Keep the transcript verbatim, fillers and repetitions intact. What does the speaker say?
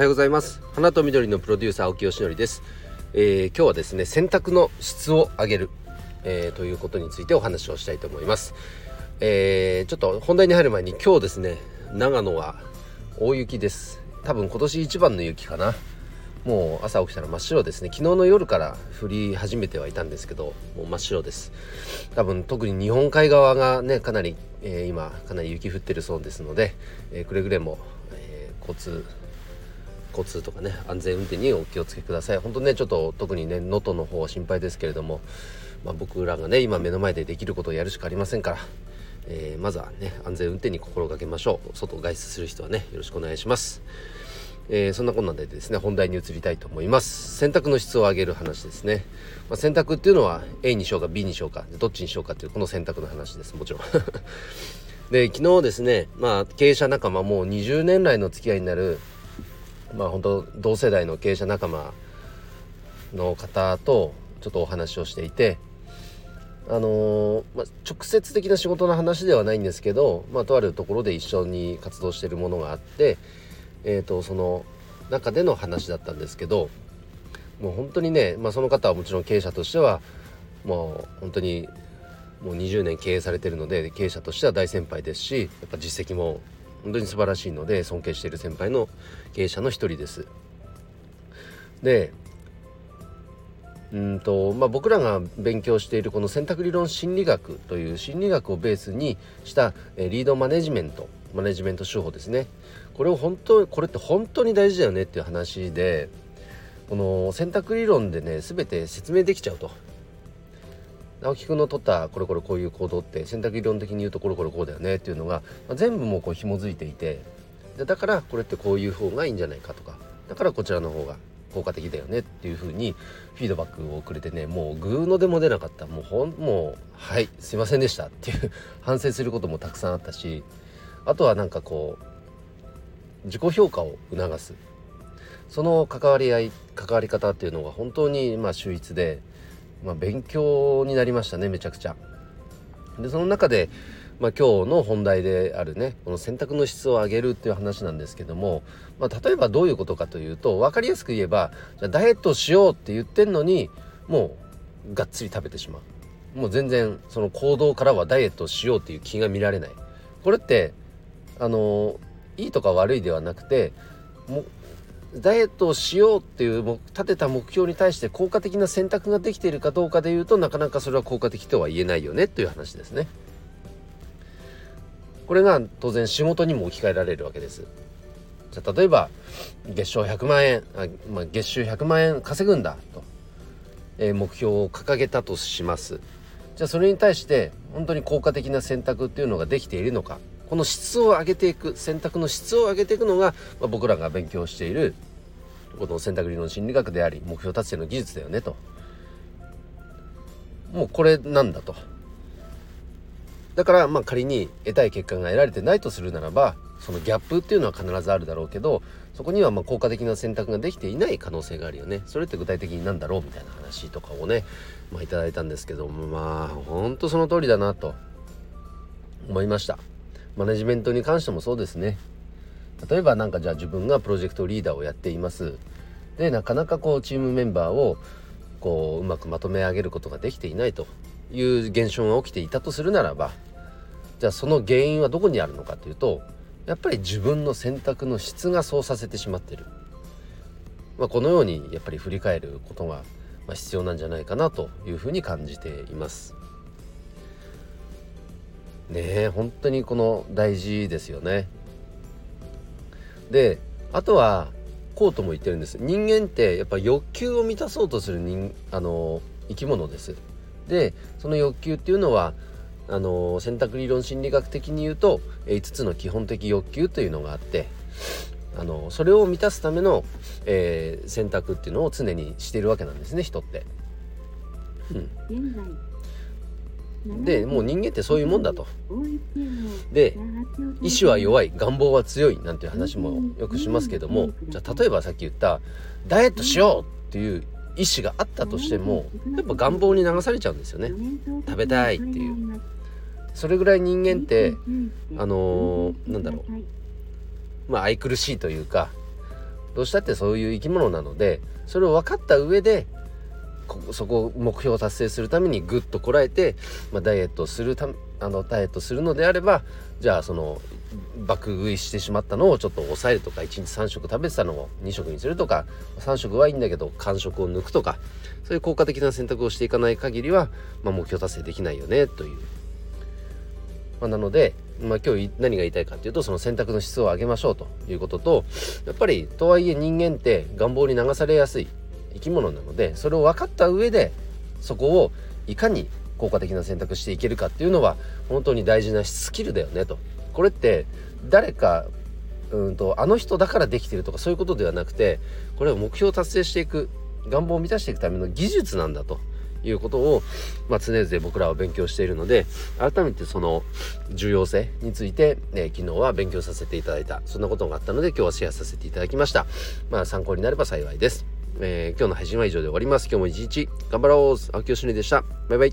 はようございます。花と緑のプロデューサー青木よしのりです。えー、今日はですね洗濯の質を上げる、えー、ということについてお話をしたいと思います。えー、ちょっと本題に入る前に今日ですね長野は大雪です。多分今年一番の雪かな。もう朝起きたら真っ白ですね。昨日の夜から降り始めてはいたんですけどもう真っ白です。多分特に日本海側がねかなり、えー、今かなり雪降ってるそうですので、えー、くれぐれも、えー、交通交通とかね安全運転にお気をつけください。本当ねちょっと特にね能登の方心配ですけれども、まあ、僕らがね今目の前でできることをやるしかありませんから、えー、まずはね安全運転に心がけましょう。外外出する人はねよろしくお願いします。えー、そんなこんなでですね本題に移りたいと思います。洗濯の質を上げる話ですね。まあ、洗濯っていうのは A にしようか B にしようかどっちにしようかっていうこの洗濯の話です。もちろんで昨日ですね、まあ、経営者仲間もうにじゅうねん来の付き合いになるまあ本当同世代の経営者仲間の方とちょっとお話をしていて、あのーまあ、直接的な仕事の話ではないんですけど、まあ、とあるところで一緒に活動しているものがあって、えー、とその中での話だったんですけど、もう本当にね、まあ、その方はもちろん経営者としてはもう本当にもうにじゅうねん経営されているので経営者としては大先輩ですし、やっぱ実績も本当に素晴らしいので尊敬している先輩の経営者の一人です。でうんと、まあ、僕らが勉強しているこの選択理論心理学という心理学をベースにしたリードマネジメントマネジメント手法ですね。これを本当これって本当に大事だよねっていう話で、この選択理論でね全て説明できちゃうと。青木くんの取ったこれこれこういう行動って選択理論的に言うとこれこれこうだよねっていうのが、まあ、全部もうこう紐づいていて、でだからこれってこういう方がいいんじゃないかとか、だからこちらの方が効果的だよねっていう風にフィードバックをくれてね、もうグーのでも出なかった。もうほんもうはいすいませんでしたっていう反省することもたくさんあったし、あとはなんかこう自己評価を促すその関わり合い関わり方っていうのが本当にまあ秀逸で。まあ、勉強になりましたねめちゃくちゃ。でその中で、まあ、今日の本題であるねこの洗濯の質を上げるっていう話なんですけども、まあ、例えばどういうことかというと分かりやすく言えばじゃダイエットしようって言ってんのにもうがっつり食べてしまう。もう全然その行動からはダイエットしようっていう気が見られない。これってあのいいとか悪いではなくてもうダイエットをしようっていう立てた目標に対して効果的な選択ができているかどうかでいうとなかなかそれは効果的とは言えないよねという話ですね。これが当然仕事にも置き換えられるわけです。じゃあ例えば月賞ひゃくまん円あ、まあ、月収ひゃくまん円稼ぐんだと、えー、目標を掲げたとします。じゃあそれに対して本当に効果的な選択っていうのができているのか、この質を上げていく選択の質を上げていくのが、まあ、僕らが勉強しているこの選択理論心理学であり目標達成の技術だよねと。もうこれなんだと。だからまあ仮に得たい結果が得られてないとするならばそのギャップっていうのは必ずあるだろうけどそこにはまあ効果的な選択ができていない可能性があるよね。それって具体的になんだろうみたいな話とかをね、まあ、いただいたんですけども、まあ本当その通りだなと思いました。マネジメントに関してもそうですね。例えばなんかじゃあ自分がプロジェクトリーダーをやっています。でなかなかこうチームメンバーをこううまくまとめ上げることができていないという現象が起きていたとするならば、じゃあその原因はどこにあるのかというと、やっぱり自分の選択の質がそうさせてしまっている。まあ、このようにやっぱり振り返ることが必要なんじゃないかなというふうに感じています。ねえ本当にこの大事ですよね。であとはこうとも言ってるんです。人間ってやっぱ欲求を満たそうとする人あの生き物です。でその欲求っていうのはあの選択理論心理学的に言うといつつの基本的欲求というのがあってあのそれを満たすための、えー、選択っていうのを常にしているわけなんですね人って、うん、現在でもう人間ってそういうもんだと。で意志は弱い願望は強いなんていう話もよくしますけども、じゃあ例えばさっき言ったダイエットしようっていう意志があったとしてもやっぱ願望に流されちゃうんですよね。食べたいっていう。それぐらい人間ってあのー、なんだろうまあ愛くるしいというかどうしたってそういう生き物なので、それを分かった上でそこを目標を達成するためにグッとこらえて、まあ、ダイエットをするたあのダイエットするのであれば、じゃあその爆食いしてしまったのをちょっと抑えるとか、いちにちさんしょく食べてたのをにしょくにするとか、さんしょくはいいんだけど間食を抜くとか、そういう効果的な選択をしていかない限りは、まあ、目標達成できないよねという、まあ、なので、まあ、今日何が言いたいかというと、その選択の質を上げましょうということと、やっぱりとはいえ人間って願望に流されやすい生き物なので、それを分かった上でそこをいかに効果的な選択していけるかっていうのは本当に大事なスキルだよねと。これって誰かうんとあの人だからできてるとかそういうことではなくて、これを目標を達成していく、願望を満たしていくための技術なんだということを、まあ、常々僕らは勉強しているので、改めてその重要性について、ね、昨日は勉強させていただいた、そんなことがあったので今日はシェアさせていただきました。まあ、参考になれば幸いです。えー、今日の配信は以上で終わります。今日も一日頑張ろう。青木よしのりでした。バイバイ。